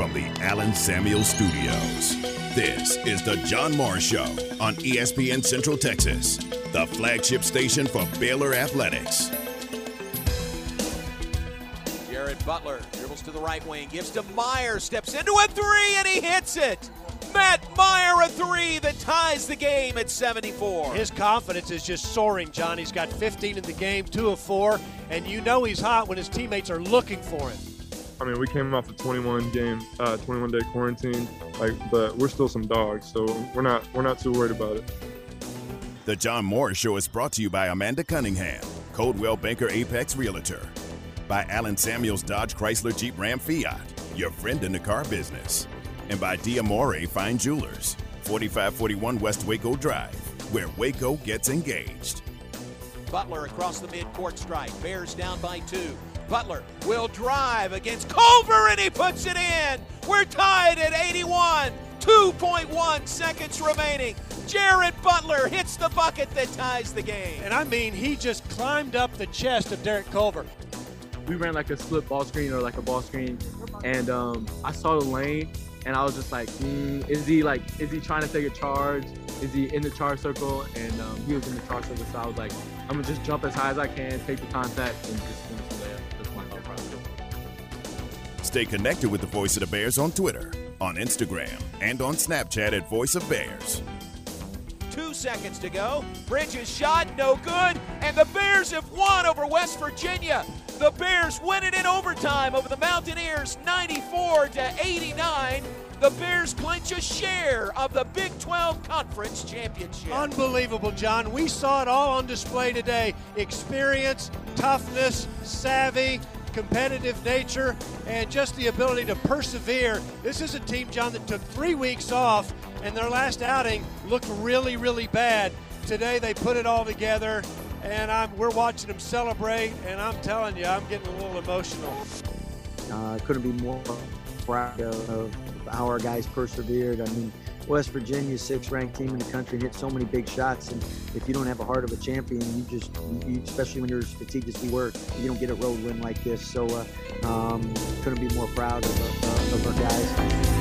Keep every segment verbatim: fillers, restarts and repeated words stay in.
From the Allen Samuels Studios, this is the John Moore Show on E S P N Central Texas, the flagship station for Baylor Athletics. Jared Butler dribbles to the right wing, gives to Meyer, steps into a three, and he hits it. Matt Meyer, a three that ties the game at seventy-four. His confidence is just soaring, John. He's got fifteen in the game, two of four, and you know he's hot when his teammates are looking for him. I mean, we came off a twenty-one game, uh, twenty-one day quarantine, like, but we're still some dogs, so we're not we're not too worried about it. The John Moore Show is brought to you by Amanda Cunningham, Coldwell Banker Apex Realtor, by Allen Samuels Dodge Chrysler Jeep Ram Fiat, your friend in the car business, and by D'Amore Fine Jewelers, forty-five forty-one West Waco Drive, where Waco gets engaged. Butler across the midcourt stripe, Bears down by two. Butler will drive against Culver, and he puts it in. We're tied at eighty-one, two point one seconds remaining. Jared Butler hits the bucket that ties the game. And I mean, he just climbed up the chest of Derek Culver. We ran like a slip ball screen or like a ball screen, and um, I saw the lane, and I was just like, mm, is he like, is he trying to take a charge? Is he in the charge circle? And um, he was in the charge circle, so I was like, I'm going to just jump as high as I can, take the contact, and just finish the layup. Stay connected with the Voice of the Bears on Twitter, on Instagram, and on Snapchat at Voice of Bears. Two seconds to go. Bridges' shot, no good, and the Bears have won over West Virginia. The Bears win it in overtime over the Mountaineers, ninety-four to eighty-nine. The Bears clinch a share of the Big twelve Conference Championship. Unbelievable, John. We saw it all on display today. Experience, toughness, savvy, competitive nature, and just the ability to persevere. This is a team, John, that took three weeks off, and their last outing looked really, really bad. Today they put it all together, and I'm, we're watching them celebrate, and I'm telling you, I'm getting a little emotional. I uh, couldn't be more proud of how our guys persevered. I mean, West Virginia, sixth ranked team in the country, hit so many big shots, and if you don't have a heart of a champion, you just, you, especially when you're as fatigued as we were, you don't get a road win like this. So uh, um, couldn't be more proud of, uh, of our guys.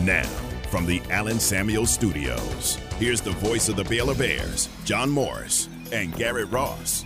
Now, from the Allen Samuels Studios, here's the voice of the Baylor Bears, John Morris and Garrett Ross.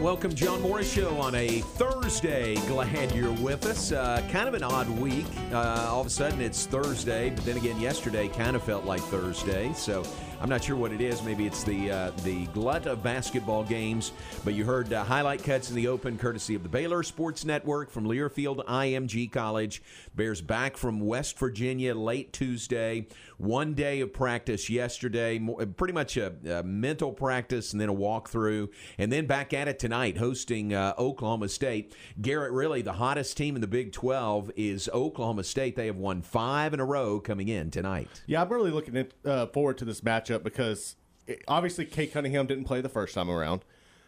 Welcome, John Morris Show on a Thursday. Glad you're with us. Uh, kind of an odd week. Uh, all of a sudden, it's Thursday, but then again, yesterday kind of felt like Thursday. So I'm not sure what it is. Maybe it's the uh, the glut of basketball games. But you heard uh, highlight cuts in the open, courtesy of the Baylor Sports Network from Learfield I M G College. Bears back from West Virginia late Tuesday. One day of practice yesterday, pretty much a, a mental practice, and then a walkthrough, and then back at it tonight, hosting uh, Oklahoma State. Garrett, really the hottest team in the Big twelve is Oklahoma State. They have won five in a row coming in tonight. Yeah, I'm really looking at, uh, forward to this matchup because it, obviously Cade Cunningham didn't play the first time around.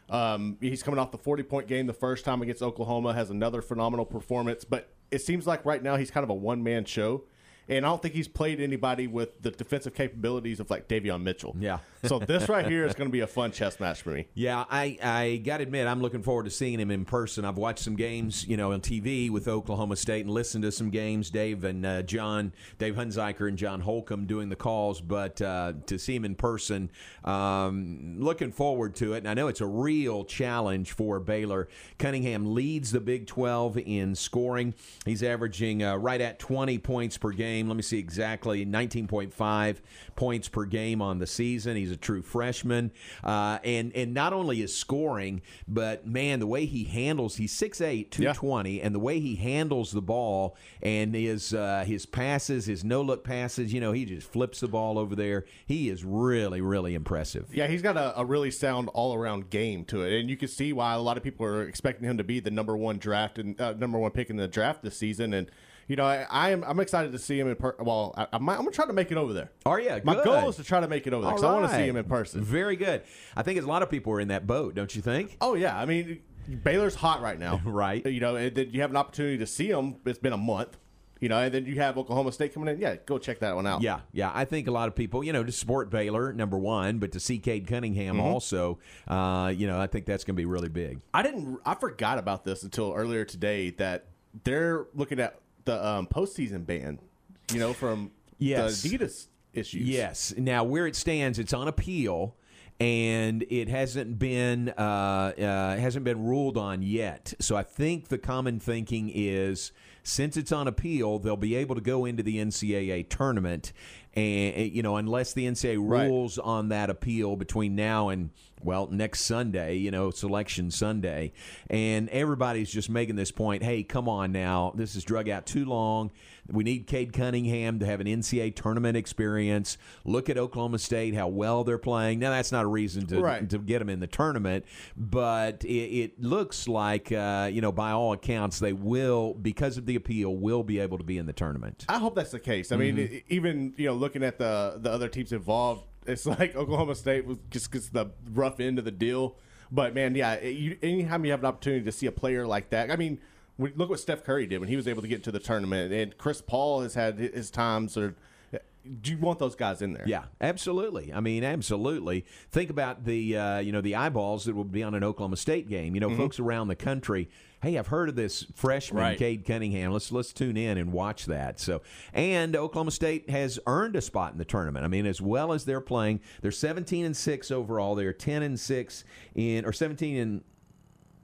Um, he's coming off the forty-point game the first time against Oklahoma, has another phenomenal performance, but it seems like right now he's kind of a one-man show. And I don't think he's played anybody with the defensive capabilities of, like, Davion Mitchell. Yeah. So this right here is going to be a fun chess match for me. Yeah, I, I got to admit, I'm looking forward to seeing him in person. I've watched some games, you know, on T V with Oklahoma State and listened to some games. Dave and uh, John, Dave Hunziker and John Holcomb doing the calls. But uh, to see him in person, um, looking forward to it. And I know it's a real challenge for Baylor. Cunningham leads the Big twelve in scoring. He's averaging uh, right at twenty points per game. game. Let me see exactly. nineteen point five points per game on the season. He's a true freshman. Uh, and, and not only is scoring, but, man, the way he handles, he's six eight, two twenty, yeah. and the way he handles the ball and his, uh, his passes, his no-look passes, you know, he just flips the ball over there. He is really, really impressive. Yeah, he's got a, a really sound all-around game to it. And you can see why a lot of people are expecting him to be the number one draft and uh, number one pick in the draft this season. And you know, I, I am, I'm excited to see him in person. Well, I, I'm, I'm going to try to make it over there. Oh, yeah. Good. My goal is to try to make it over there because right. I want to see him in person. Very good. I think a lot of people are in that boat, don't you think? Oh, yeah. I mean, Baylor's hot right now. Right. You know, and then you have an opportunity to see him. It's been a month. You know, and then you have Oklahoma State coming in. Yeah, go check that one out. Yeah, yeah. I think a lot of people, you know, to support Baylor, number one, but to see Cade Cunningham mm-hmm. also, uh, you know, I think that's going to be really big. I didn't, I forgot about this until earlier today that they're looking at the um, postseason ban, you know, from yes. the Adidas issues. Yes. Now, where it stands, it's on appeal. And it hasn't been uh, uh, hasn't been ruled on yet. So I think the common thinking is, since it's on appeal, they'll be able to go into the N C A A tournament, and you know, unless the N C A A rules right. on that appeal between now and well next Sunday, you know, Selection Sunday, and everybody's just making this point. Hey, come on now, this is drug out too long. We need Cade Cunningham to have an N C A A tournament experience. Look at Oklahoma State, how well they're playing. Now, that's not a reason to right. to get them in the tournament, but it, it looks like, uh, you know, by all accounts, they will, because of the appeal, will be able to be in the tournament. I hope that's the case. I mm-hmm. mean, even, you know, looking at the, the other teams involved, it's like Oklahoma State was just gets the rough end of the deal. But, man, yeah, it, you, anytime you have an opportunity to see a player like that, I mean, look what Steph Curry did when he was able to get into the tournament. And Chris Paul has had his time sort of do you want those guys in there? Yeah, absolutely. I mean, absolutely. Think about the uh, you know, the eyeballs that will be on an Oklahoma State game. You know, mm-hmm. folks around the country, hey, I've heard of this freshman right. Cade Cunningham. Let's let's tune in and watch that. So, and Oklahoma State has earned a spot in the tournament. I mean, as well as they're playing, they're seventeen and six overall. They're ten and six in, or seventeen and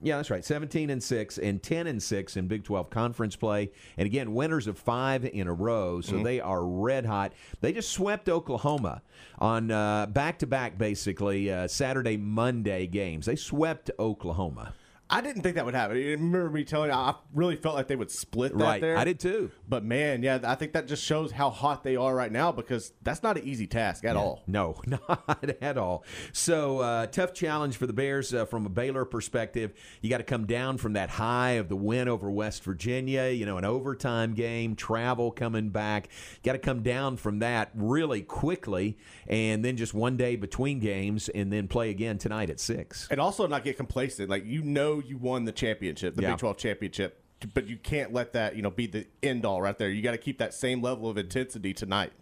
yeah, that's right. seventeen and six and ten and six in Big twelve conference play. And again, winners of five in a row. So mm-hmm. they are red hot. They just swept Oklahoma on uh, back-to-back, basically, uh, Saturday, Monday games. They swept Oklahoma. I didn't think that would happen. I remember me telling you, I really felt like they would split that right. there. I did too. But, man, yeah, I think that just shows how hot they are right now because that's not an easy task at yeah. all. No, not at all. So, uh, tough challenge for the Bears uh, from a Baylor perspective. You got to come down from that high of the win over West Virginia, you know, an overtime game, travel coming back. Got to come down from that really quickly and then just one day between games and then play again tonight at six. And also not get complacent. Like, you know, you won the championship, the yeah. Big twelve championship, but you can't let that, you know, be the end all right there. You got to keep that same level of intensity tonight.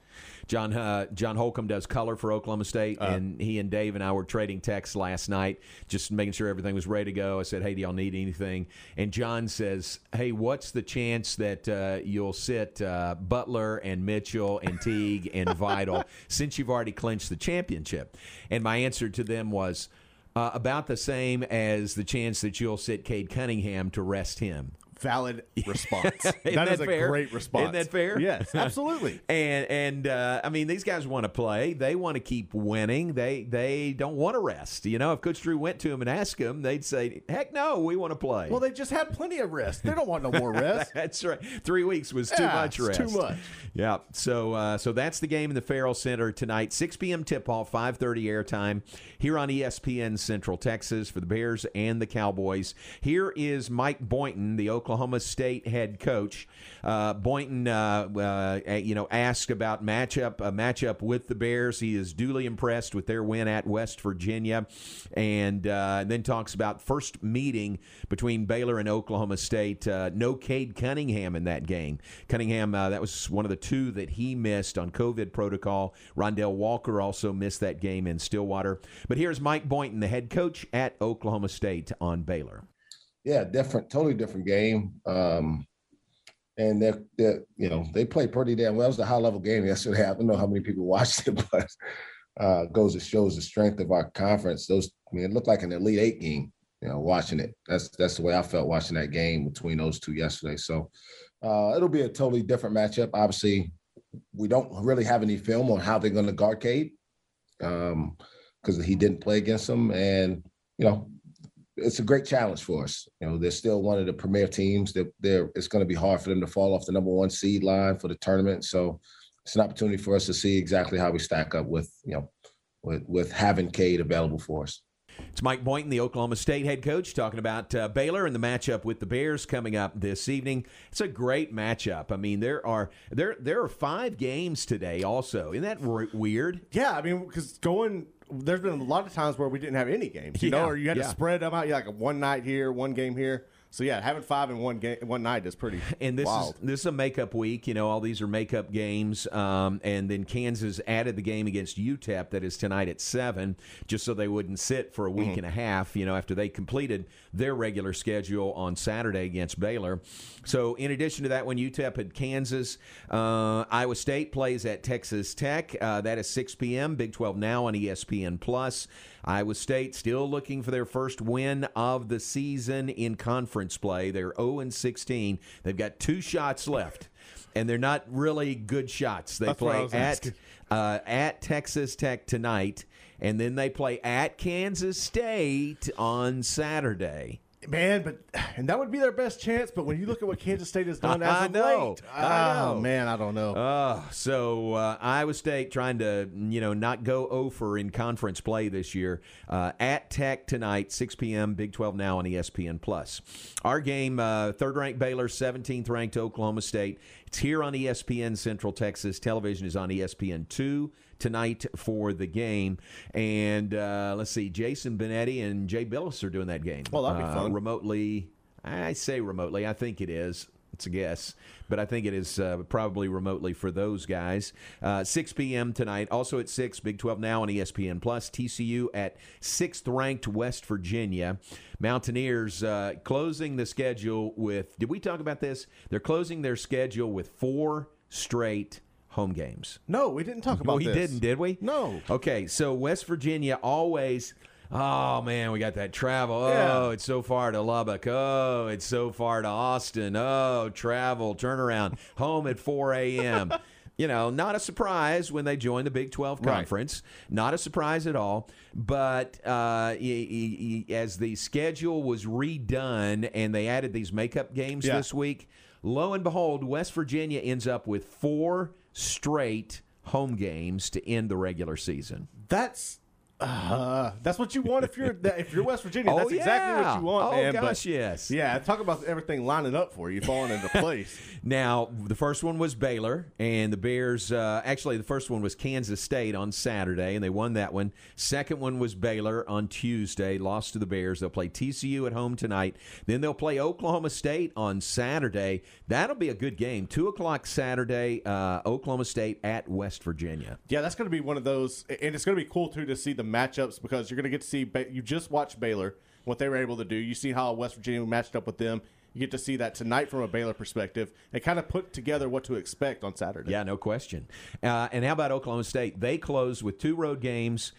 John uh, John Holcomb does color for Oklahoma State, uh, and he and Dave and I were trading texts last night, just making sure everything was ready to go. I said, hey, do y'all need anything? And John says, hey, what's the chance that uh, you'll sit uh, Butler and Mitchell and Teague and Vidal since you've already clinched the championship? And my answer to them was, Uh, about the same as the chance that you'll sit Cade Cunningham to rest him. Valid response. that, that is fair? A great response. Isn't that fair? Yes, absolutely. and and uh, I mean, these guys want to play. They want to keep winning. They they don't want to rest. You know, if Coach Drew went to them and asked them, they'd say, heck no, we want to play. Well, they just had plenty of rest. They don't want no more rest. That's right. Three weeks was too yeah, much rest. Too much. Yeah. So uh, so that's the game in the Farrell Center tonight. six p.m. tip-off, five thirty airtime here on E S P N Central Texas for the Bears and the Cowboys. Here is Mike Boynton, the Oklahoma Oklahoma State head coach. Uh, Boynton, uh, uh, you know, asked about matchup, a matchup with the Bears. He is duly impressed with their win at West Virginia, and uh, then talks about first meeting between Baylor and Oklahoma State. Uh, no Cade Cunningham in that game. Cunningham, uh, that was one of the two that he missed on COVID protocol. Rondell Walker also missed that game in Stillwater. But here's Mike Boynton, the head coach at Oklahoma State, on Baylor. Yeah, different, totally different game. Um, and they're, they're, you know, they play pretty damn well. It was a high-level game yesterday. I don't know how many people watched it, but uh, goes to shows the strength of our conference. Those, I mean, it looked like an Elite Eight game, you know, watching it. That's that's the way I felt watching that game between those two yesterday. So uh, it'll be a totally different matchup. Obviously, we don't really have any film on how they're going to guard Cade, um, because he didn't play against them. And, you know, it's a great challenge for us. You know, they're still one of the premier teams. They're, they're, it's going to be hard for them to fall off the number one seed line for the tournament. So it's an opportunity for us to see exactly how we stack up with, you know, with, with having Cade available for us. It's Mike Boynton, the Oklahoma State head coach, talking about uh, Baylor and the matchup with the Bears coming up this evening. It's a great matchup. I mean, there are there there are five games today also. Isn't that r- weird? Yeah, I mean, because going – there's been a lot of times where we didn't have any games, you yeah, know, or you had yeah. to spread them out. You're like one night here, one game here. So, yeah, having five in one game, one night is pretty and this wild. Is this is a makeup week. You know, all these are makeup games. Um, and then Kansas added the game against U T E P that is tonight at seven, just so they wouldn't sit for a week mm-hmm. and a half, you know, after they completed their regular schedule on Saturday against Baylor. So, in addition to that, when U T E P had Kansas, uh, Iowa State plays at Texas Tech. Uh, that is six p.m. Big twelve Now on E S P N Plus. Iowa State still looking for their first win of the season in conference play. They're oh and sixteen. They've got two shots left, and they're not really good shots. They That's play at uh, at Texas Tech tonight, and then they play at Kansas State on Saturday. Man, but and that would be their best chance. But when you look at what Kansas State has done, as I of know, late, I oh know. man, I don't know. Uh, so uh, Iowa State trying to you know not go over in conference play this year. Uh, at Tech tonight, six p.m. Big twelve Now on E S P N Plus. Our game, uh, third ranked Baylor, seventeenth ranked Oklahoma State. It's here on E S P N Central Texas. Television is on E S P N two tonight for the game. And uh, let's see, Jason Benetti and Jay Billis are doing that game. Well, that'd be uh, fun. Remotely, I say remotely, I think it is. It's a guess, but I think it is uh, probably remotely for those guys. Uh, six p.m. tonight, also at six, Big twelve Now on E S P N Plus. T C U at sixth-ranked West Virginia. Mountaineers uh, closing the schedule with – did we talk about this? They're closing their schedule with four straight home games. No, we didn't talk about this. Well, he didn't, did we? No. Okay, so West Virginia always – oh, man, we got that travel. Oh, yeah. It's so far to Lubbock. Oh, it's so far to Austin. Oh, travel, turnaround, home at four a.m. You know, not a surprise when they joined the Big twelve Conference. Right. Not a surprise at all. But uh, y- y- as the schedule was redone and they added these makeup games yeah. this week, lo and behold, West Virginia ends up with four straight home games to end the regular season. That's... Uh, that's what you want if you're if you're West Virginia. That's oh, yeah. exactly what you want, oh, man. Oh, gosh, but, yes. Yeah, talk about everything lining up for you, falling into place. Now, the first one was Baylor, and the Bears uh, – actually, the first one was Kansas State on Saturday, and they won that one. Second one was Baylor on Tuesday, lost to the Bears. They'll play T C U at home tonight. Then they'll play Oklahoma State on Saturday. That'll be a good game. two o'clock Saturday, uh, Oklahoma State at West Virginia. Yeah, that's going to be one of those – and it's going to be cool, too, to see the matchups, because you're going to get to see – you just watched Baylor, what they were able to do. You see how West Virginia matched up with them. You get to see that tonight from a Baylor perspective. They kind of put together what to expect on Saturday. Yeah, no question. Uh, and how about Oklahoma State? They close with two road games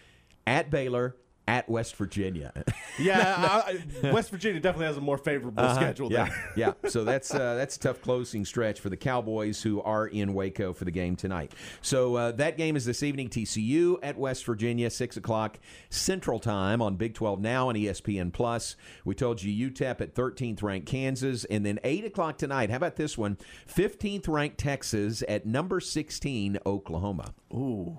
at Baylor, at West Virginia. Yeah, I, West Virginia definitely has a more favorable uh-huh, schedule yeah, there. yeah, so that's uh, that's a tough closing stretch for the Cowboys, who are in Waco for the game tonight. So uh, that game is this evening, T C U at West Virginia, six o'clock Central Time on Big twelve Now and E S P N Plus. We told you U T E P at thirteenth-ranked Kansas, and then eight o'clock tonight. How about this one? fifteenth-ranked Texas at number sixteen, Oklahoma. Ooh.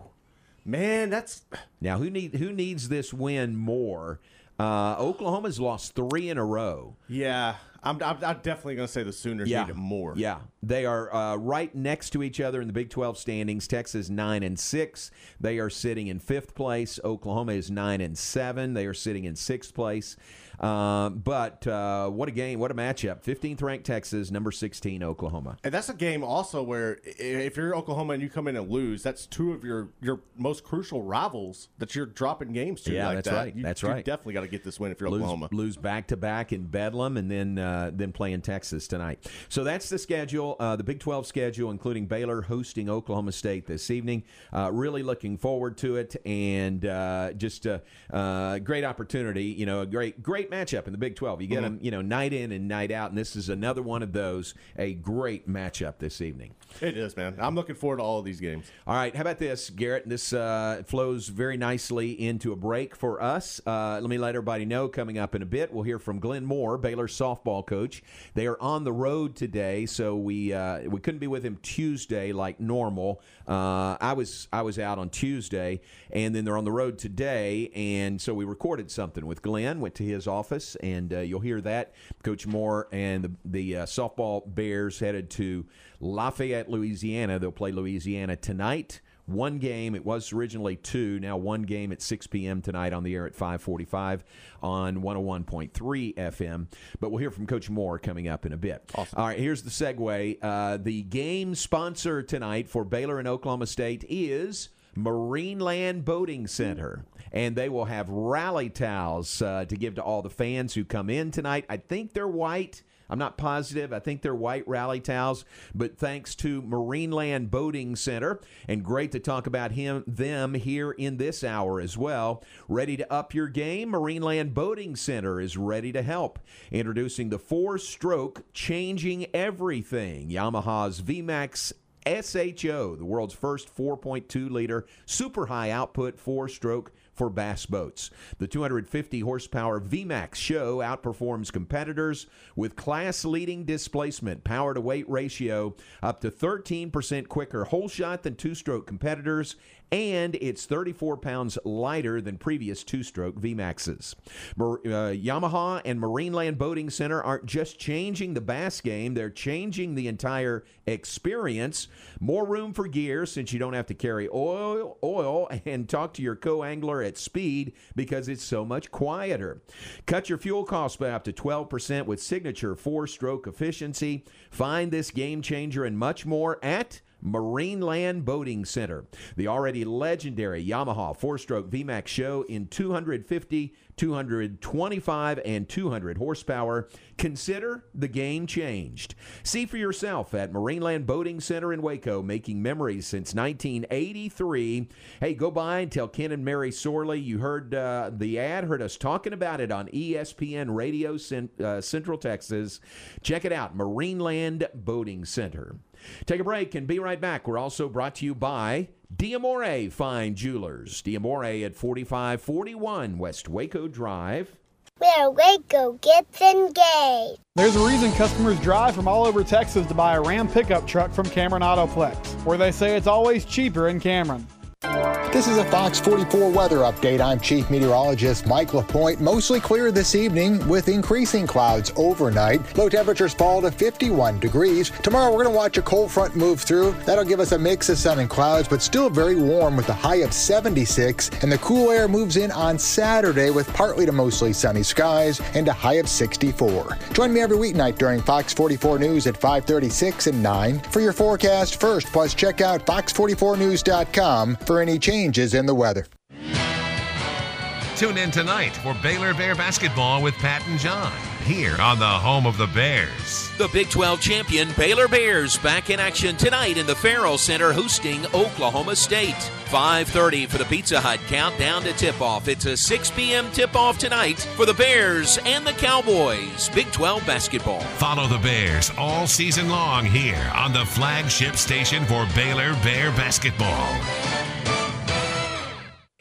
Man, that's now who need who needs this win more? Uh, Oklahoma's lost three in a row. Yeah, I'm, I'm, I'm definitely going to say the Sooners yeah. need it more. Yeah, they are uh, right next to each other in the Big twelve standings. Texas nine and six. They are sitting in fifth place. Oklahoma is nine and seven. They are sitting in sixth place. Uh, but uh, what a game! What a matchup! Fifteenth ranked Texas, number sixteen Oklahoma, and that's a game also where if you're Oklahoma and you come in and lose, that's two of your, your most crucial rivals that you're dropping games to. Yeah, like that's that. right. You, that's you right. You definitely got to get this win if you're lose, Oklahoma. Lose back to back in Bedlam, and then uh, uh, than playing Texas tonight. So that's the schedule, uh, the Big twelve schedule, including Baylor hosting Oklahoma State this evening. Uh, really looking forward to it, and uh, just a uh, great opportunity. You know, a great great matchup in the Big twelve. You get mm-hmm. them, you know, night in and night out, and this is another one of those. A great matchup this evening. It is, man. I'm looking forward to all of these games. All right, how about this, Garrett? This uh, flows very nicely into a break for us. Uh, let me let everybody know, coming up in a bit, we'll hear from Glenn Moore, Baylor softball coach. They are on the road today, so we uh, we couldn't be with him Tuesday like normal. Uh, I was I was out on Tuesday, and then they're on the road today, and so we recorded something with Glenn, went to his office, and uh, you'll hear that. Coach Moore and the, the uh, softball Bears headed to Lafayette, Louisiana. They'll play Louisiana tonight. One game. It was originally two. Now one game at six p.m. tonight on the air at five forty-five on one oh one point three F M. But we'll hear from Coach Moore coming up in a bit. Awesome. All right, here's the segue. Uh, the game sponsor tonight for Baylor and Oklahoma State is Marineland Boating Center, and they will have rally towels uh, to give to all the fans who come in tonight. I think they're white. I'm not positive. I think they're white rally towels, but thanks to Marineland Boating Center, and great to talk about him, them here in this hour as well. Ready to up your game? Marineland Boating Center is ready to help. Introducing the four-stroke changing everything, Yamaha's V MAX S H O, the world's first four point two liter super high output four-stroke for bass boats. The two hundred fifty horsepower V MAX SHO outperforms competitors with class-leading displacement, power-to-weight ratio up to thirteen percent quicker hole shot than two-stroke competitors, and it's thirty-four pounds lighter than previous two-stroke V MAXes. Mar- uh, Yamaha and Marineland Boating Center aren't just changing the bass game, they're changing the entire experience. More room for gear, since you don't have to carry oil, oil and talk to your co-angler at speed because it's so much quieter. Cut your fuel costs by up to twelve percent with signature four-stroke efficiency. Find this game changer and much more at Marineland Boating Center. The already legendary Yamaha four-stroke V MAX SHO in two fifty, two twenty-five, and two hundred horsepower. Consider the game changed. See for yourself at Marineland Boating Center in Waco, making memories since nineteen eighty-three. Hey, go by and tell Ken and Mary Sorley you heard uh, the ad, heard us talking about it on E S P N Radio Cent- uh, Central Texas. Check it out, Marineland Boating Center. Take a break and be right back. We're also brought to you by D'Amore Fine Jewelers. D'Amore at forty-five forty-one West Waco Drive. Where Waco gets engaged. There's a reason customers drive from all over Texas to buy a Ram pickup truck from Cameron Autoplex, where they say it's always cheaper in Cameron. This is a Fox forty-four weather update. I'm Chief Meteorologist Mike LaPointe. Mostly clear this evening with increasing clouds overnight. Low temperatures fall to fifty-one degrees. Tomorrow we're going to watch a cold front move through. That'll give us a mix of sun and clouds, but still very warm with a high of seventy-six. And the cool air moves in on Saturday with partly to mostly sunny skies and a high of sixty-four. Join me every weeknight during Fox forty-four News at five thirty, six, and nine for your forecast first. Plus, check out fox forty-four news dot com for any changes in the weather. Tune in tonight for Baylor Bear Basketball with Pat and John, here on the home of the Bears. The Big twelve champion Baylor Bears back in action tonight in the Farrell Center hosting Oklahoma State. five thirty for the Pizza Hut countdown to tip-off. It's a six p.m. tip-off tonight for the Bears and the Cowboys. Big twelve basketball. Follow the Bears all season long here on the flagship station for Baylor Bear Basketball.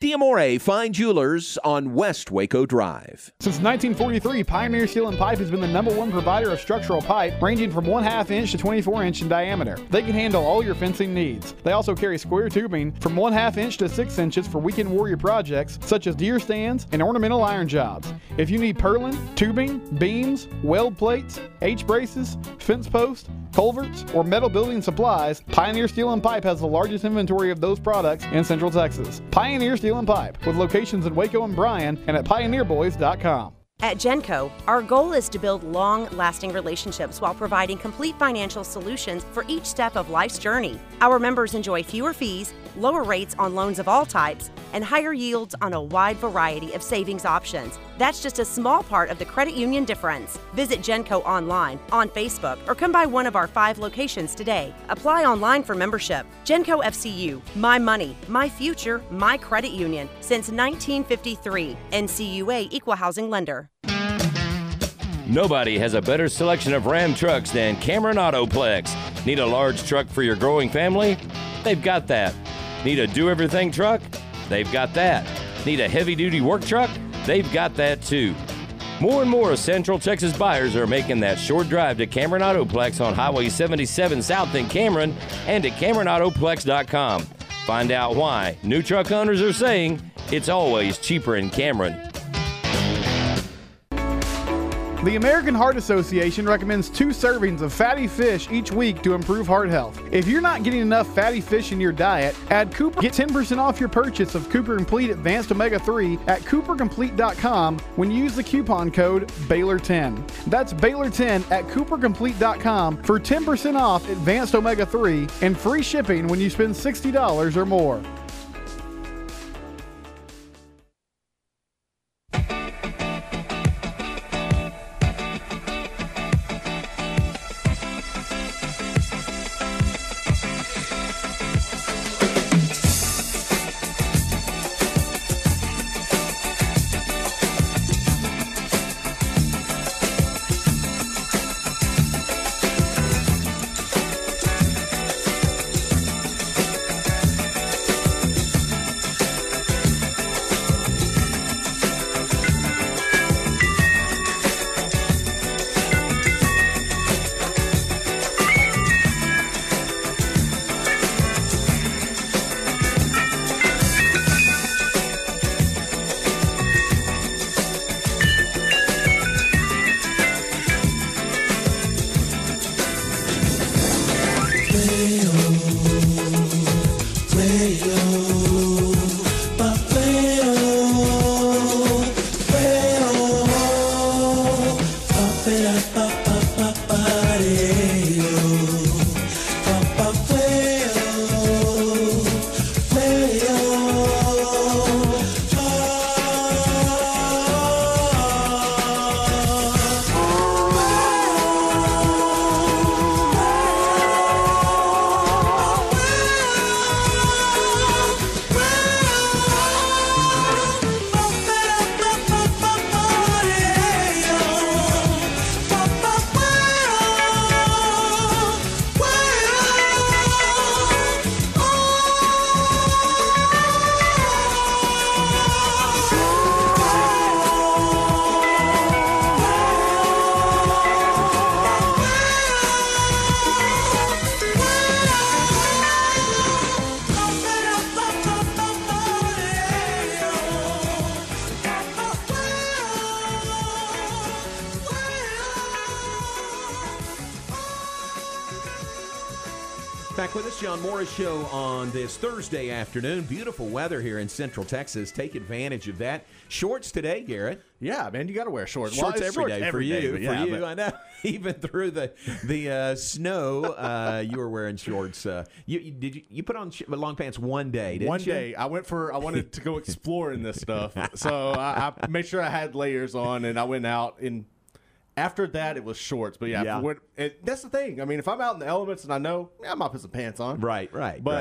D'Amore Fine Jewelers on West Waco Drive. Since nineteen forty-three, Pioneer Steel and Pipe has been the number one provider of structural pipe, ranging from one half inch to twenty-four inch in diameter. They can handle all your fencing needs. They also carry square tubing from one half inch to six inches for weekend warrior projects such as deer stands and ornamental iron jobs. If you need purlin, tubing, beams, weld plates, H braces, fence posts, culverts, or metal building supplies, Pioneer Steel and Pipe has the largest inventory of those products in Central Texas. Pioneer Steel and Pipe, with locations in Waco and Bryan and at pioneer boys dot com. At Genco, our goal is to build long-lasting relationships while providing complete financial solutions for each step of life's journey. Our members enjoy fewer fees, lower rates on loans of all types, and higher yields on a wide variety of savings options. That's just a small part of the credit union difference. Visit Genco online, on Facebook, or come by one of our five locations today. Apply online for membership. Genco F C U, my money, my future, my credit union, since nineteen fifty-three. N C U A Equal Housing Lender. Nobody has a better selection of Ram trucks than Cameron Autoplex. Need a large truck for your growing family? They've got that. Need a do-everything truck? They've got that. Need a heavy-duty work truck? They've got that too. More and more Central Texas buyers are making that short drive to Cameron Autoplex on Highway seventy-seven South in Cameron and at Cameron Autoplex dot com. Find out why new truck owners are saying it's always cheaper in Cameron. The American Heart Association recommends two servings of fatty fish each week to improve heart health. If you're not getting enough fatty fish in your diet, add Cooper. Get ten percent off your purchase of Cooper Complete Advanced Omega three at Cooper Complete dot com when you use the coupon code Baylor ten. That's Baylor ten at Cooper Complete dot com for ten percent off Advanced Omega three and free shipping when you spend sixty dollars or more. Show on this Thursday afternoon. Beautiful weather here in Central Texas. Take advantage of that. Shorts today, Garrett. Yeah, man, you got to wear shorts. Shorts well, every shorts day every for day, you. For yeah, you, I know. Even through the the uh, snow, uh, you were wearing shorts. Uh, you, you did you, you put on sh- long pants one day? Didn't one you? day, I went for. I wanted to go exploring this stuff, so I, I made sure I had layers on, and I went out in. After that, it was shorts. But, yeah, yeah. What, it, that's the thing. I mean, if I'm out in the elements and I know, yeah, I might put some pants on. Right, right, but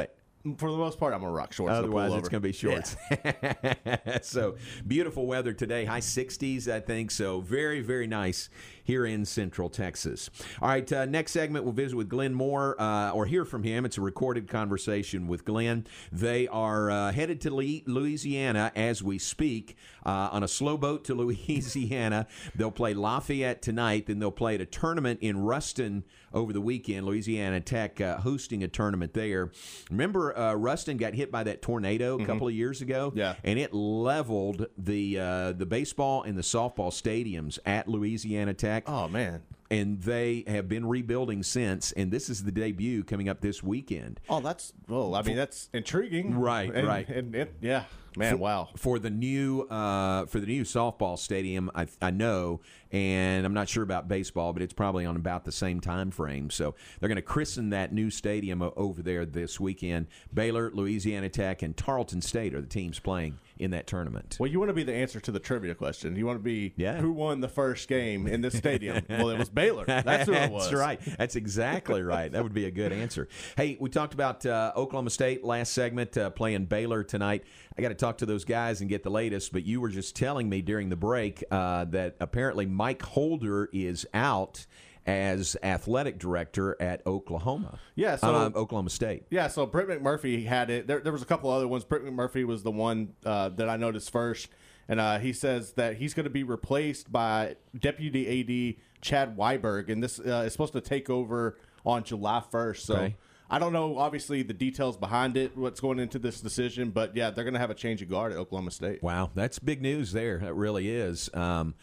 right. For the most part, I'm going to rock shorts. Otherwise, it's going to be shorts. Yeah. So, beautiful weather today. High sixties, I think. So, very, very nice here in Central Texas. All right, uh, next segment, we'll visit with Glenn Moore uh, or hear from him. It's a recorded conversation with Glenn. They are uh, headed to Le- Louisiana as we speak uh, on a slow boat to Louisiana. They'll play Lafayette tonight. Then they'll play at a tournament in Ruston over the weekend. Louisiana Tech uh, hosting a tournament there. Remember, uh, Ruston got hit by that tornado a mm-hmm. couple of years ago? Yeah. And it leveled the, uh, the baseball and the softball stadiums at Louisiana Tech. Oh, man. and they have been rebuilding since, and this is the debut coming up this weekend. Oh, that's well, I mean, that's intriguing, right? And, right, and, and, and yeah, man, for, wow, for the new uh, for the new softball stadium, I, I know, and I'm not sure about baseball, but it's probably on about the same time frame. So they're going to christen that new stadium over there this weekend. Baylor, Louisiana Tech, and Tarleton State are the teams playing in that tournament. Well, you want to be the answer to the trivia question. You want to be yeah. who won the first game in this stadium? Well, it was Baylor. That's who it was. That's right. That's exactly right. That would be a good answer. Hey, we talked about uh, Oklahoma State last segment, uh, playing Baylor tonight. I got to talk to those guys and get the latest, but you were just telling me during the break uh, that apparently Mike Holder is out as athletic director at Oklahoma. Yeah, so um, Oklahoma State. Yeah, so Britt McMurphy had it. There, there was a couple other ones. Britt McMurphy was the one uh, that I noticed first, and uh, he says that he's going to be replaced by Deputy A D Chad Weiberg, and this uh, is supposed to take over on July first. So okay. I don't know, obviously, the details behind it, what's going into this decision, but yeah, they're going to have a change of guard at Oklahoma State. Wow, that's big news there. That really is. Um,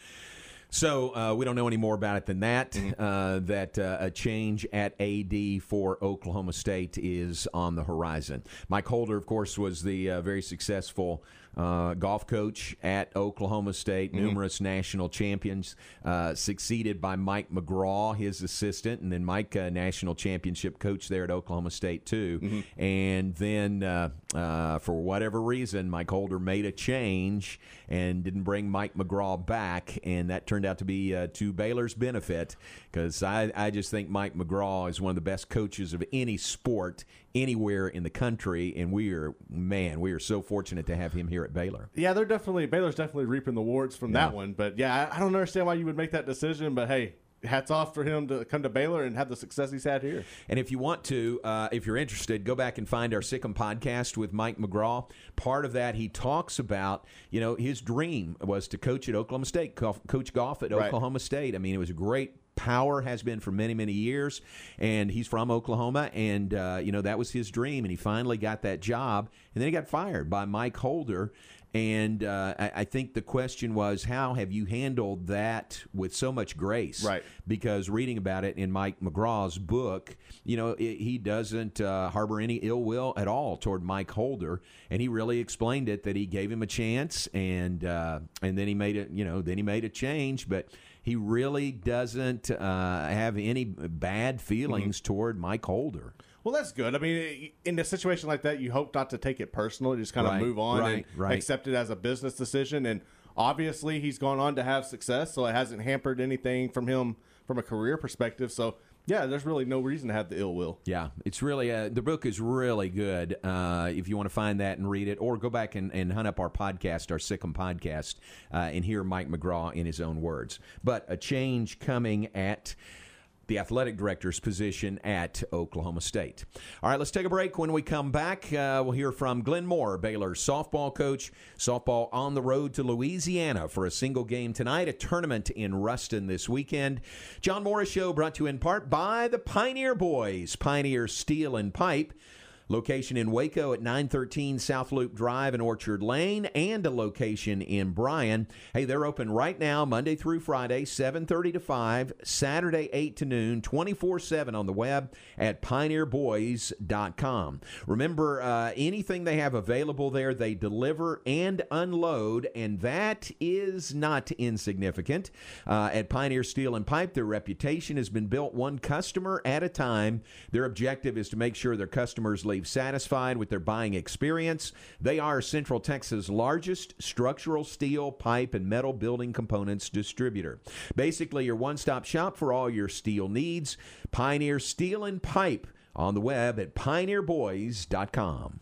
So uh, we don't know any more about it than that, uh, that uh, a change at A D for Oklahoma State is on the horizon. Mike Holder, of course, was the uh, very successful uh, golf coach at Oklahoma State, numerous mm-hmm. national champions, uh, succeeded by Mike McGraw, his assistant, and then Mike, uh, national championship coach there at Oklahoma State, too. Mm-hmm. And then, uh, uh, for whatever reason, Mike Holder made a change and didn't bring Mike McGraw back, and that turned out to be uh, to Baylor's benefit, because I, I just think Mike McGraw is one of the best coaches of any sport anywhere in the country, and we are, man, we are so fortunate to have him here at Baylor. Yeah, they're definitely, Baylor's definitely reaping the rewards from yeah. that one, but yeah, I, I don't understand why you would make that decision, but hey, hats off for him to come to Baylor and have the success he's had here. And if you want to, uh, if you're interested, go back and find our Sikkim podcast with Mike McGraw. Part of that, he talks about, you know, his dream was to coach at Oklahoma State, coach golf at right. Oklahoma State. I mean, it was a great power, has been for many, many years, and he's from Oklahoma, and, uh, you know, that was his dream, and he finally got that job, and then he got fired by Mike Holder. And uh, I, I think the question was, how have you handled that with so much grace? Right. Because reading about it in Mike McGraw's book, you know, it, he doesn't uh, harbor any ill will at all toward Mike Holder, and he really explained it, that he gave him a chance, and uh, and then he made it, you know, then he made a change, but he really doesn't uh, have any bad feelings mm-hmm. toward Mike Holder. Well, that's good. I mean, in a situation like that, you hope not to take it personal. You just kind of right, move on right, and right. accept it as a business decision. And obviously, he's gone on to have success, so it hasn't hampered anything from him from a career perspective. So, yeah, there's really no reason to have the ill will. Yeah, it's really uh, – the book is really good uh, if you want to find that and read it, or go back and, and hunt up our podcast, our Sikkim podcast, uh, and hear Mike McGraw in his own words. But a change coming at – the athletic director's position at Oklahoma State. All right, let's take a break. When we come back, uh, we'll hear from Glenn Moore, Baylor's softball coach. Softball on the road to Louisiana for a single game tonight, a tournament in Ruston this weekend. John Morris Show brought to you in part by the Pioneer Boys, Pioneer Steel and Pipe. Location in Waco at nine thirteen South Loop Drive and Orchard Lane, and a location in Bryan. Hey, they're open right now, Monday through Friday, seven thirty to five, Saturday eight to noon, twenty-four seven on the web at pioneer boys dot com. Remember, uh, anything they have available there, they deliver and unload, and that is not insignificant. Uh, at Pioneer Steel and Pipe, their reputation has been built one customer at a time. Their objective is to make sure their customers leave satisfied with their buying experience. They are Central Texas' largest structural steel, pipe, and metal building components distributor. Basically, your one-stop shop for all your steel needs. Pioneer Steel and Pipe, on the web at pioneer boys dot com.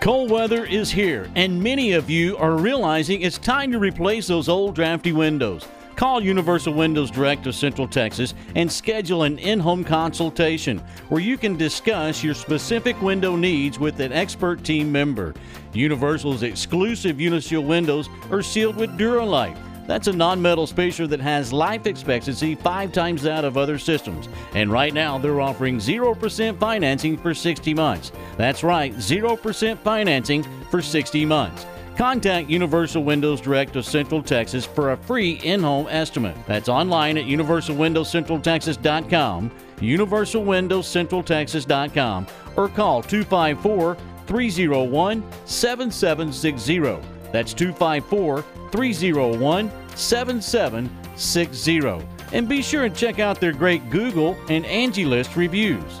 Cold weather is here, and many of you are realizing it's time to replace those old drafty windows. Call Universal Windows Direct of Central Texas and schedule an in-home consultation where you can discuss your specific window needs with an expert team member. Universal's exclusive Uniseal windows are sealed with Duralite. That's a non-metal spacer that has life expectancy five times that of other systems. And right now, they're offering zero percent financing for sixty months. That's right, zero percent financing for sixty months. Contact Universal Windows Direct of Central Texas for a free in-home estimate. That's online at Universal Windows Central Texas dot com, Universal Windows Central Texas dot com, or call two five four, three zero one, seven seven six zero. That's two five four, three zero one, seven seven six zero. And be sure and check out their great Google and Angie List reviews.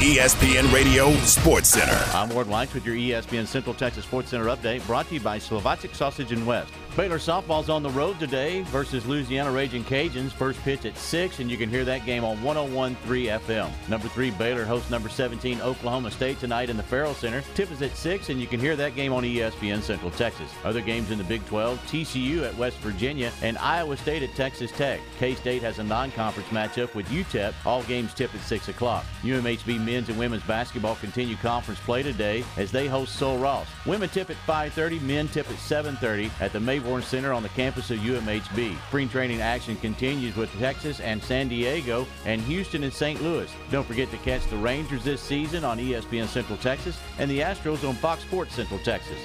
E S P N Radio Sports Center. I'm Ward Weitz with your E S P N Central Texas Sports Center update, brought to you by Slovacek Sausage and West. Baylor softball's on the road today versus Louisiana Raging Cajuns. First pitch at six, and you can hear that game on one oh one point three F M. Number three, Baylor hosts number seventeen, Oklahoma State, tonight in the Farrell Center. Tip is at six, and you can hear that game on E S P N Central Texas. Other games in the Big twelve, T C U at West Virginia, and Iowa State at Texas Tech. K-State has a non-conference matchup with U T E P. All games tip at six o'clock. U M H B men's and women's basketball continue conference play today as they host Sol Ross. Women tip at five thirty, men tip at seven thirty at the Mayborn Center on the campus of U M H B. Spring training action continues with Texas and San Diego and Houston and Saint Louis. Don't forget to catch the Rangers this season on E S P N Central Texas and the Astros on Fox Sports Central Texas.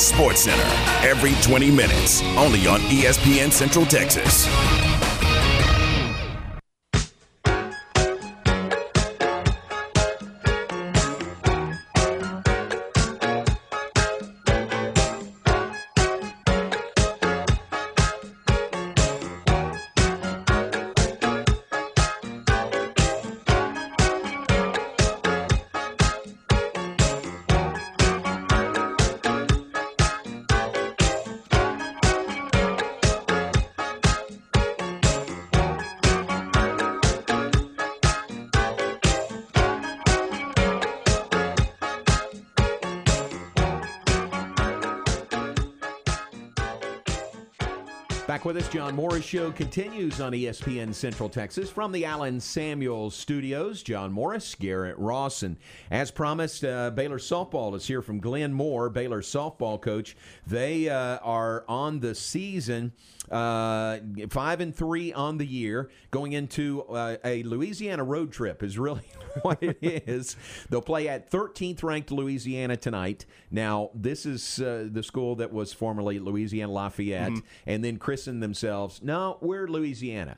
Sports Center, every twenty minutes, only on E S P N Central Texas. With us, John Moore's show continues on E S P N Central Texas from the Allen Samuels Studios. John Morris, Garrett Ross, and as promised, uh, Baylor softball is here from Glenn Moore, Baylor softball coach. They uh, are on the season, uh, five and three on the year, going into uh, a Louisiana road trip is really what it is. They'll play at thirteenth ranked Louisiana tonight. Now, this is uh, the school that was formerly Louisiana Lafayette, mm-hmm. and then christened themselves, no, we're Louisiana.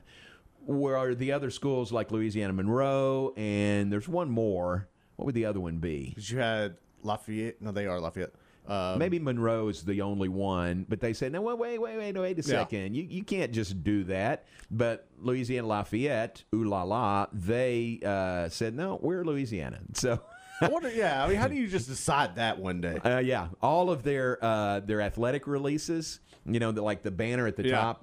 Where are the other schools like Louisiana Monroe, and there's one more. What would the other one be? Because you had Lafayette. No, they are Lafayette. Um, Maybe Monroe's the only one, but they said, no, wait, wait, wait, wait a second. Yeah. You you can't just do that. But Louisiana Lafayette, ooh la la, they uh, said, no, we're Louisiana. So I wonder, yeah, I mean, how do you just decide that one day? Uh, yeah, all of their uh, their athletic releases, you know, the, like the banner at the yeah. top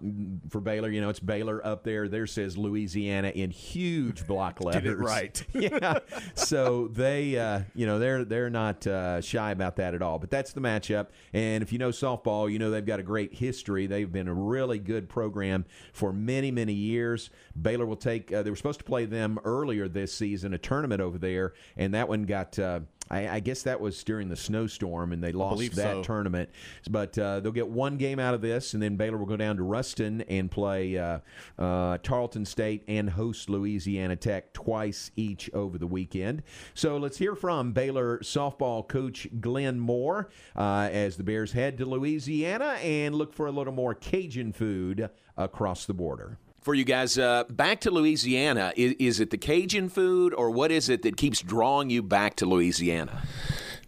for Baylor, you know, it's Baylor up there. There says Louisiana in huge block letters. Did it right. Yeah. So they, uh, you know, they're they're not uh, shy about that at all. But that's the matchup. And if you know softball, you know they've got a great history. They've been a really good program for many, many years. Baylor will take. Uh, they were supposed to play them earlier this season, a tournament over there, and that one got. Uh, I, I guess that was during the snowstorm, and they lost that so. tournament. But uh, they'll get one game out of this, and then Baylor will go down to Ruston and play uh, uh, Tarleton State and host Louisiana Tech twice each over the weekend. So let's hear from Baylor softball coach Glenn Moore uh, as the Bears head to Louisiana and look for a little more Cajun food across the border. For you guys, uh, back to Louisiana, is, is it the Cajun food or what is it that keeps drawing you back to Louisiana?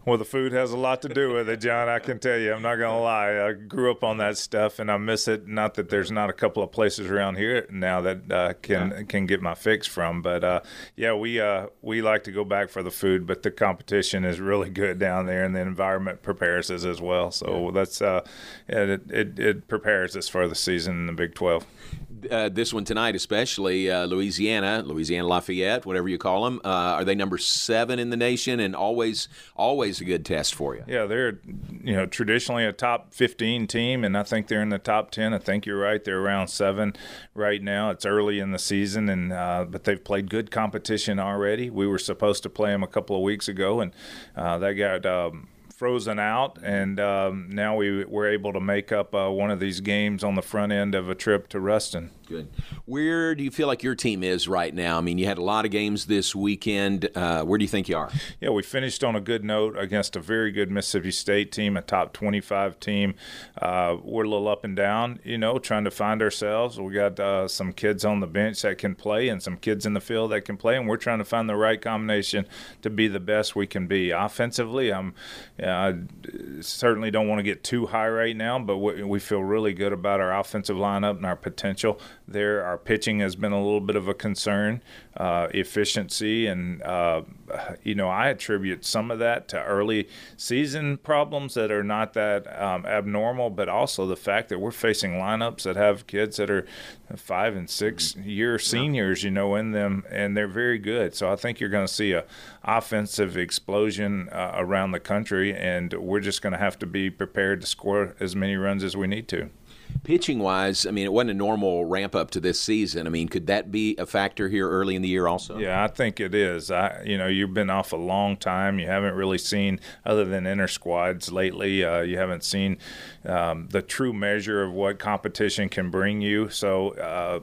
Well, the food has a lot to do with it, John, I can tell you. I'm not going to lie. I grew up on that stuff, and I miss it. Not that there's not a couple of places around here now that uh, can yeah. can get my fix from. But, uh, yeah, we uh, we like to go back for the food, but the competition is really good down there, and the environment prepares us as well. So yeah. that's uh, it, it, it prepares us for the season in the Big twelve. Uh, this one tonight, especially uh, Louisiana, Louisiana Lafayette, whatever you call them, uh, are they number seven in the nation, and always, always a good test for you? Yeah, they're, you know, traditionally a top fifteen team, and I think they're in the top ten. I think you're right; they're around seven right now. It's early in the season, and uh, but they've played good competition already. We were supposed to play them a couple of weeks ago, and uh, they got. Um, frozen out, and um, now we were able to make up uh, one of these games on the front end of a trip to Ruston. Good. Where do you feel like your team is right now? I mean, you had a lot of games this weekend. Uh, where do you think you are? Yeah, we finished on a good note against a very good Mississippi State team, a top twenty-five team. Uh, we're a little up and down, you know, trying to find ourselves. We got uh, some kids on the bench that can play and some kids in the field that can play, and we're trying to find the right combination to be the best we can be. Offensively, I'm yeah, I certainly don't want to get too high right now, but we feel really good about our offensive lineup and our potential there. Our pitching has been a little bit of a concern, uh, efficiency, and, uh, you know, I attribute some of that to early season problems that are not that um, abnormal, but also the fact that we're facing lineups that have kids that are five- and six-year seniors, you know, in them, and they're very good. So I think you're going to see an offensive explosion uh, around the country, and we're just going to have to be prepared to score as many runs as we need to. Pitching-wise, I mean, it wasn't a normal ramp-up to this season. I mean, could that be a factor here early in the year also? Yeah, I think it is. I, you know, you've been off a long time. You haven't really seen, other than inter-squads lately, uh, you haven't seen um, the true measure of what competition can bring you. So uh,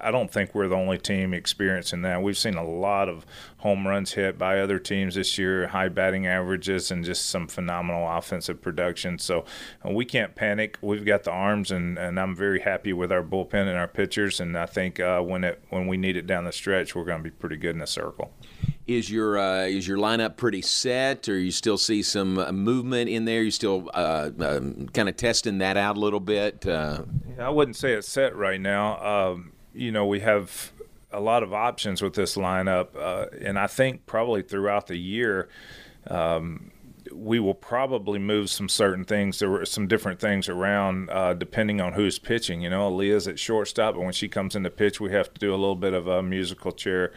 I don't think we're the only team experiencing that. We've seen a lot of home runs hit by other teams this year, high batting averages, and just some phenomenal offensive production. So we can't panic. We've got the arms. And, and I'm very happy with our bullpen and our pitchers, and I think uh, when it when we need it down the stretch, we're going to be pretty good in the circle. Is your uh, is your lineup pretty set, or you still see some uh, movement in there? You still uh, um, kind of testing that out a little bit? Uh... Yeah, I wouldn't say it's set right now. Um, you know, we have a lot of options with this lineup, uh, and I think probably throughout the year. Um, We will probably move some certain things. There were some different things around uh, depending on who's pitching. You know, Aaliyah's at shortstop, and when she comes in to pitch, we have to do a little bit of a musical chair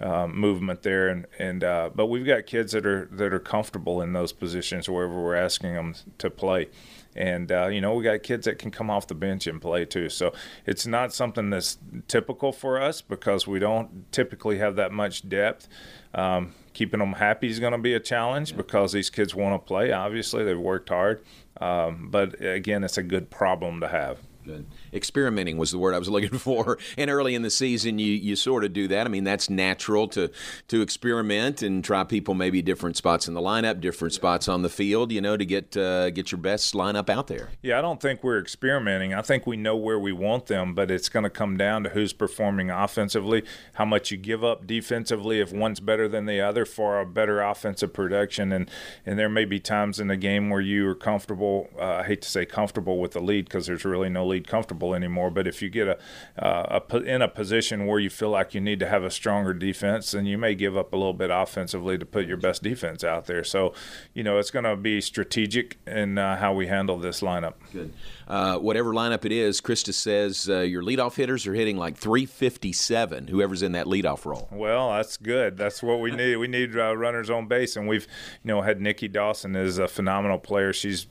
uh, movement there. And and uh, but we've got kids that are that are comfortable in those positions wherever we're asking them to play. And, uh, you know, we got kids that can come off the bench and play too. So it's not something that's typical for us because we don't typically have that much depth. Um, keeping them happy is going to be a challenge because these kids want to play. Obviously, they've worked hard. Um, but, again, it's a good problem to have. Good. Experimenting was the word I was looking for. And early in the season, you, you sort of do that. I mean, that's natural to to experiment and try people, maybe different spots in the lineup, different yeah. spots on the field, you know, to get uh, get your best lineup out there. Yeah, I don't think we're experimenting. I think we know where we want them, but it's going to come down to who's performing offensively, how much you give up defensively if one's better than the other for a better offensive production. And, and there may be times in the game where you are comfortable, uh, I hate to say comfortable with the lead because there's really no lead comfortable anymore, but if you get a, uh, a in a position where you feel like you need to have a stronger defense, then you may give up a little bit offensively to put your best defense out there. So, you know, it's going to be strategic in uh, how we handle this lineup. Good. Uh, whatever lineup it is, Krista says uh, your leadoff hitters are hitting like three fifty-seven, whoever's in that leadoff role. Well, that's good. That's what we need. We need uh, runners on base, and we've, you know, had Nikki Dawson is a phenomenal player. She's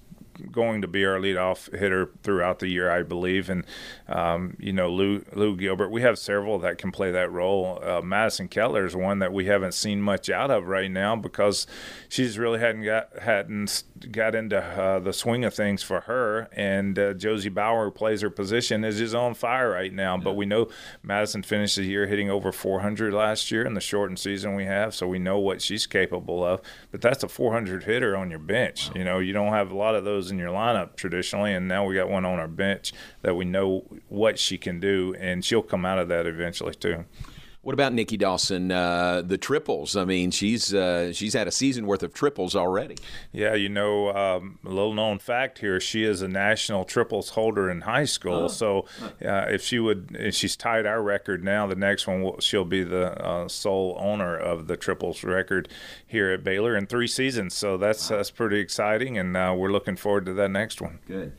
going to be our leadoff hitter throughout the year, I believe. And, um, you know, Lou, Lou Gilbert, we have several that can play that role. Uh, Madison Kettler is one that we haven't seen much out of right now because she's really hadn't got, hadn't got into uh, the swing of things for her. And uh, Josie Bauer, who plays her position, is just on fire right now. Yeah. But we know Madison finished the year hitting over four hundred last year in the shortened season we have, so we know what she's capable of. But that's a four hundred hitter on your bench. Wow. You know, you don't have a lot of those in your lineup traditionally, and now we got one on our bench that we know what she can do, and she'll come out of that eventually too. What about Nikki Dawson, uh, the triples? I mean, she's uh, she's had a season worth of triples already. Yeah, you know, um, a little-known fact here, she is a national triples holder in high school. Oh. So uh, if she would, if she's tied our record now, the next one, will, she'll be the uh, sole owner of the triples record here at Baylor in three seasons. So that's, wow. that's pretty exciting, and uh, we're looking forward to that next one. Good.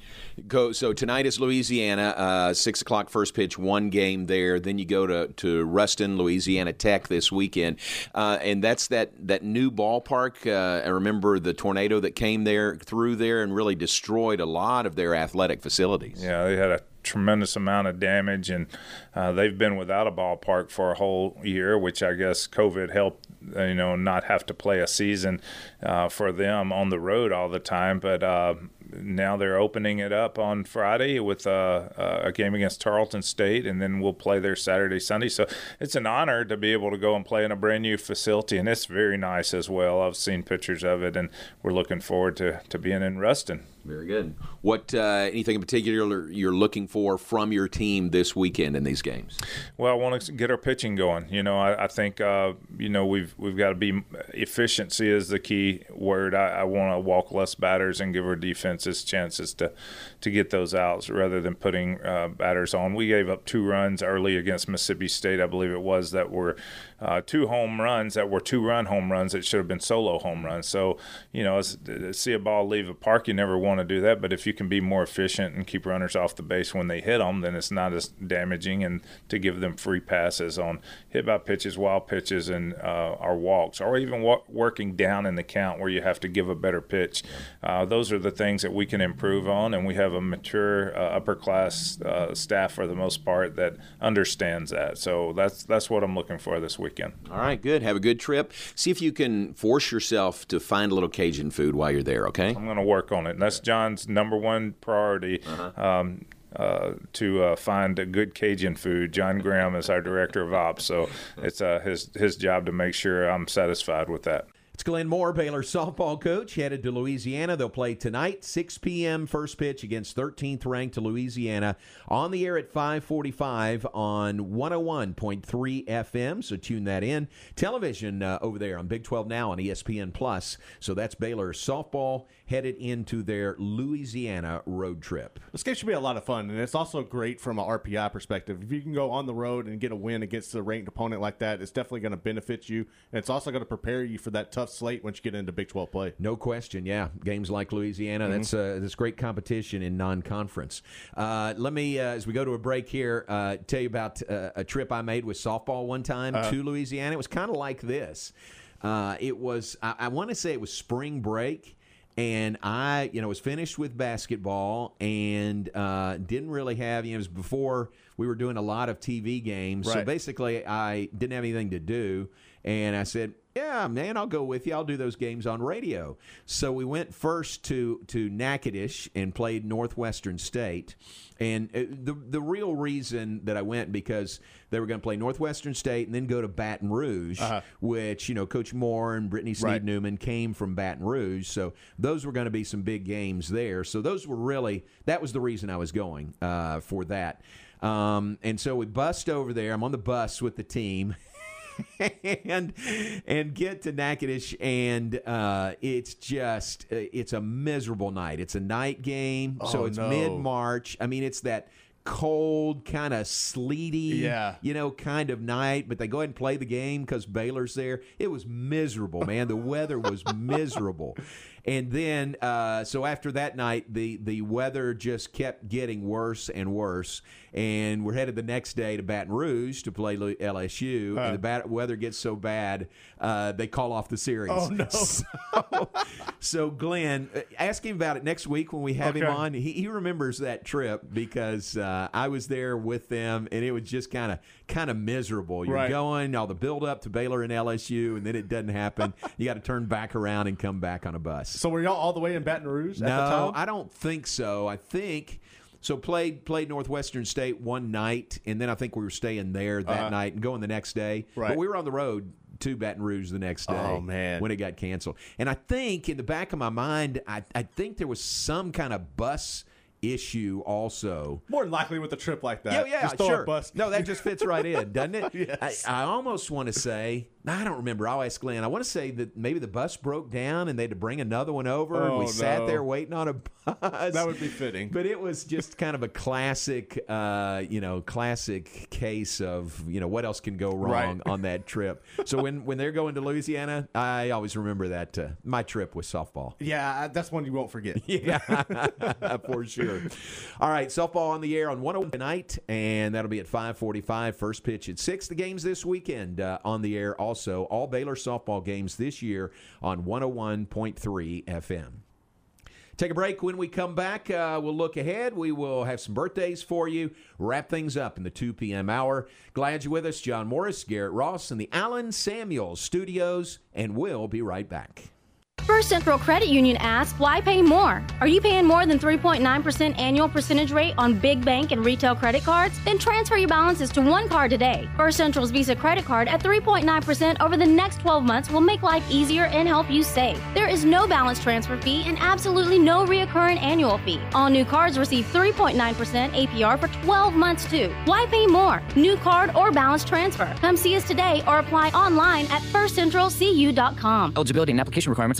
Go, so tonight is Louisiana, uh, six o'clock first pitch, one game there. Then you go to, to Ruston, Louisiana Tech this weekend. Uh, and that's that, that new ballpark. Uh, I remember the tornado that came there through there and really destroyed a lot of their athletic facilities. Yeah, they had a tremendous amount of damage, and uh, they've been without a ballpark for a whole year, which I guess COVID helped, you know, not have to play a season uh, for them on the road all the time. But uh, now they're opening it up on Friday with a, a game against Tarleton State, and then we'll play there Saturday, Sunday. So it's an honor to be able to go and play in a brand new facility, and it's very nice as well. I've seen pictures of it, and we're looking forward to, to being in Ruston. Very good. What uh, anything in particular you're looking for from your team this weekend in these games? Well, I want to get our pitching going. You know, I, I think uh, you know we've we've got to be efficiency is the key word. I, I want to walk less batters and give our defenses chances to to get those outs rather than putting uh, batters on. We gave up two runs early against Mississippi State, I believe it was, that were uh, two home runs that were two-run home runs that should have been solo home runs. So you know, see a ball leave a park, you never want to do that, but if you can be more efficient and keep runners off the base when they hit them, then it's not as damaging, and to give them free passes on hit by pitches, wild pitches, and uh, our walks, or even walk, working down in the count where you have to give a better pitch. Uh, those are the things that we can improve on, and we have a mature uh, upper class uh, staff for the most part that understands that. So that's that's what I'm looking for this weekend. All right, good. Have a good trip. See if you can force yourself to find a little Cajun food while you're there, okay? I'm going to work on it. That's John's number one priority. Uh-huh. um, uh, to uh, find a good Cajun food. John Graham is our director of ops, so it's uh, his his job to make sure I'm satisfied with that. It's Glenn Moore, Baylor softball coach, headed to Louisiana. They'll play tonight, six p.m. first pitch against thirteenth-ranked Louisiana. On the air at five forty-five on one oh one point three F M, so tune that in. Television uh, over there on Big twelve Now on E S P N Plus. So that's Baylor softball headed into their Louisiana road trip. This game should be a lot of fun, and it's also great from an R P I perspective. If you can go on the road and get a win against a ranked opponent like that, it's definitely going to benefit you, and it's also going to prepare you for that tough slate once you get into Big twelve play. No question, yeah. Games like Louisiana, mm-hmm. that's uh, that's great competition in non-conference. Uh, let me, uh, as we go to a break here, uh, tell you about uh, a trip I made with softball one time uh, to Louisiana. It was kind of like this. Uh, it was, I, I want to say it was spring break, and I, you know, was finished with basketball and uh, didn't really have, you know, it was before we were doing a lot of T V games. Right. So basically I didn't have anything to do. And I said, yeah, man, I'll go with you. I'll do those games on radio. So we went first to to Natchitoches and played Northwestern State. And it, the the real reason that I went, because they were going to play Northwestern State and then go to Baton Rouge, uh-huh. which, you know, Coach Moore and Brittany Sneed right. Newman came from Baton Rouge. So those were going to be some big games there. So those were really, that was the reason I was going uh, for that. Um, and so we bussed over there. I'm on the bus with the team. and and get to Natchitoches, and uh, it's just it's a miserable night. It's a night game, oh, so it's no. mid-March. I mean, it's that cold, kind of sleety, yeah. you know, kind of night. But they go ahead and play the game because Baylor's there. It was miserable, man. The weather was miserable. And then, uh, so after that night, the, the weather just kept getting worse and worse. And we're headed the next day to Baton Rouge to play L S U. Huh. And the bad weather gets so bad, uh, they call off the series. Oh, no. So, so Glenn, ask him about it next week when we have okay. him on. He, he remembers that trip because uh, I was there with them, and it was just kind of kind of miserable. You're right. going, all the build-up to Baylor and L S U, and then it doesn't happen. You got to turn back around and come back on a bus. So were y'all all the way in Baton Rouge at no, the time? No, I don't think so. I think so. Played played Northwestern State one night, and then I think we were staying there that uh-huh. night and going the next day. Right. But we were on the road to Baton Rouge the next day. Oh, man. When it got canceled. And I think in the back of my mind, I, I think there was some kind of bus issue also. More than likely with a trip like that. Yeah, yeah, just sure. Bus. No, that just fits right in, doesn't it? Yes. I, I almost want to say, I don't remember. I'll ask Glenn. I want to say that maybe the bus broke down and they had to bring another one over. Oh, and we no. sat there waiting on a bus. That would be fitting. But it was just kind of a classic, uh, you know, classic case of, you know, what else can go wrong right. on that trip. So when, when they're going to Louisiana, I always remember that. Uh, my trip was softball. Yeah, that's one you won't forget. Yeah, for sure. All right, softball on the air on one oh one tonight, and that'll be at five forty-five, first pitch at six. The games this weekend uh, on the air also. All Baylor softball games this year on one oh one point three F M. Take a break. When we come back, uh, we'll look ahead. We will have some birthdays for you. Wrap things up in the two p.m. hour. Glad you're with us. John Morris, Garrett Ross, and the Allen Samuels Studios, and we'll be right back. First Central Credit Union asks, why pay more? Are you paying more than three point nine percent annual percentage rate on big bank and retail credit cards? Then transfer your balances to one card today. First Central's Visa credit card at three point nine percent over the next twelve months will make life easier and help you save. There is no balance transfer fee and absolutely no reoccurring annual fee. All new cards receive three point nine percent A P R for twelve months too. Why pay more? New card or balance transfer. Come see us today or apply online at first central c u dot com. Eligibility and application requirements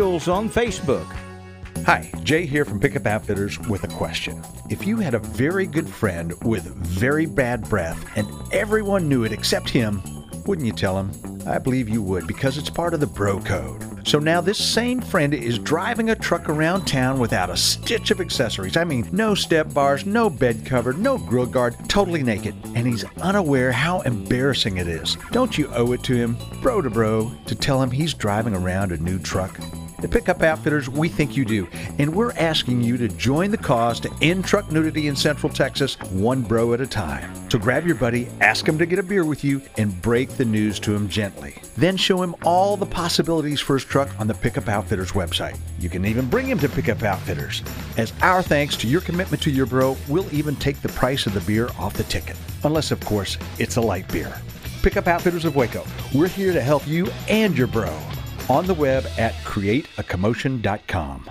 on Facebook. Hi, Jay here from Pickup Outfitters with a question. If you had a very good friend with very bad breath and everyone knew it except him, wouldn't you tell him? I believe you would because it's part of the bro code. So now this same friend is driving a truck around town without a stitch of accessories. I mean, no step bars, no bed cover, no grill guard, totally naked. And he's unaware how embarrassing it is. Don't you owe it to him, bro to bro, to tell him he's driving around a new truck? At Pickup Outfitters, we think you do, and we're asking you to join the cause to end truck nudity in Central Texas, one bro at a time. So grab your buddy, ask him to get a beer with you, and break the news to him gently. Then show him all the possibilities for his truck on the Pickup Outfitters website. You can even bring him to Pickup Outfitters. As our thanks to your commitment to your bro, we'll even take the price of the beer off the ticket. Unless, of course, it's a light beer. Pickup Outfitters of Waco, we're here to help you and your bro. On the web at create a commotion dot com.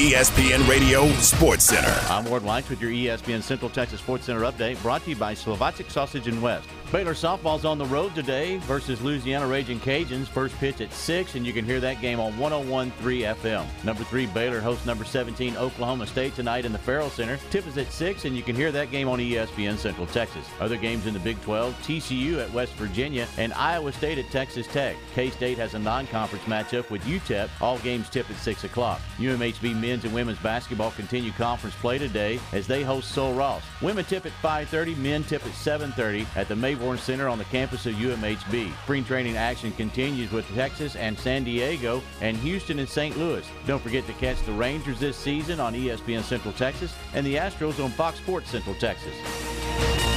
E S P N Radio Sports Center. I'm Ward Likes with your E S P N Central Texas Sports Center update, brought to you by Slovacek Sausage and West. Baylor softball's on the road today versus Louisiana Raging Cajuns. First pitch at six, and you can hear that game on one oh one point three F M. Number three, Baylor hosts number seventeen, Oklahoma State, tonight in the Farrell Center. Tip is at six, and you can hear that game on E S P N Central Texas. Other games in the Big twelve, T C U at West Virginia, and Iowa State at Texas Tech. K-State has a non-conference matchup with U T E P. All games tip at six o'clock. U M H B men's and women's basketball continue conference play today as they host Sol Ross. Women tip at five thirty, men tip at seven thirty at the Mayborn Center on the campus of U M H B. Spring training action continues with Texas and San Diego and Houston and Saint Louis. Don't forget to catch the Rangers this season on E S P N Central Texas and the Astros on Fox Sports Central Texas.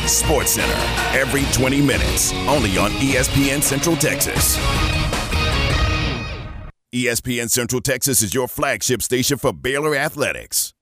Sports Center, every twenty minutes, only on E S P N Central Texas. E S P N Central Texas is your flagship station for Baylor athletics.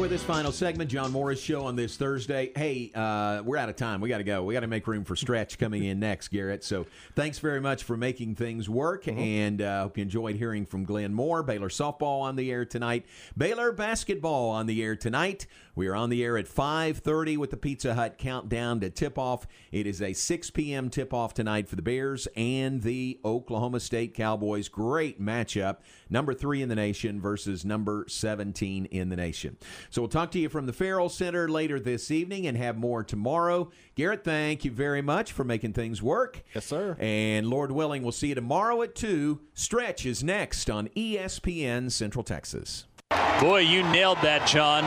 With this final segment, John Moore's show on this Thursday. Hey, uh, we're out of time. We got to go. We got to make room for Stretch coming in next, Garrett. So thanks very much for making things work, mm-hmm. and I uh, hope you enjoyed hearing from Glenn Moore. Baylor softball on the air tonight. Baylor basketball on the air tonight. We are on the air at five thirty with the Pizza Hut countdown to tip-off. It is a six p.m. tip-off tonight for the Bears and the Oklahoma State Cowboys. Great matchup. Number three in the nation versus number seventeen in the nation. So we'll talk to you from the Farrell Center later this evening and have more tomorrow. Garrett, thank you very much for making things work. Yes, sir. And Lord willing, we'll see you tomorrow at two. Stretch is next on E S P N Central Texas. Boy, you nailed that, John.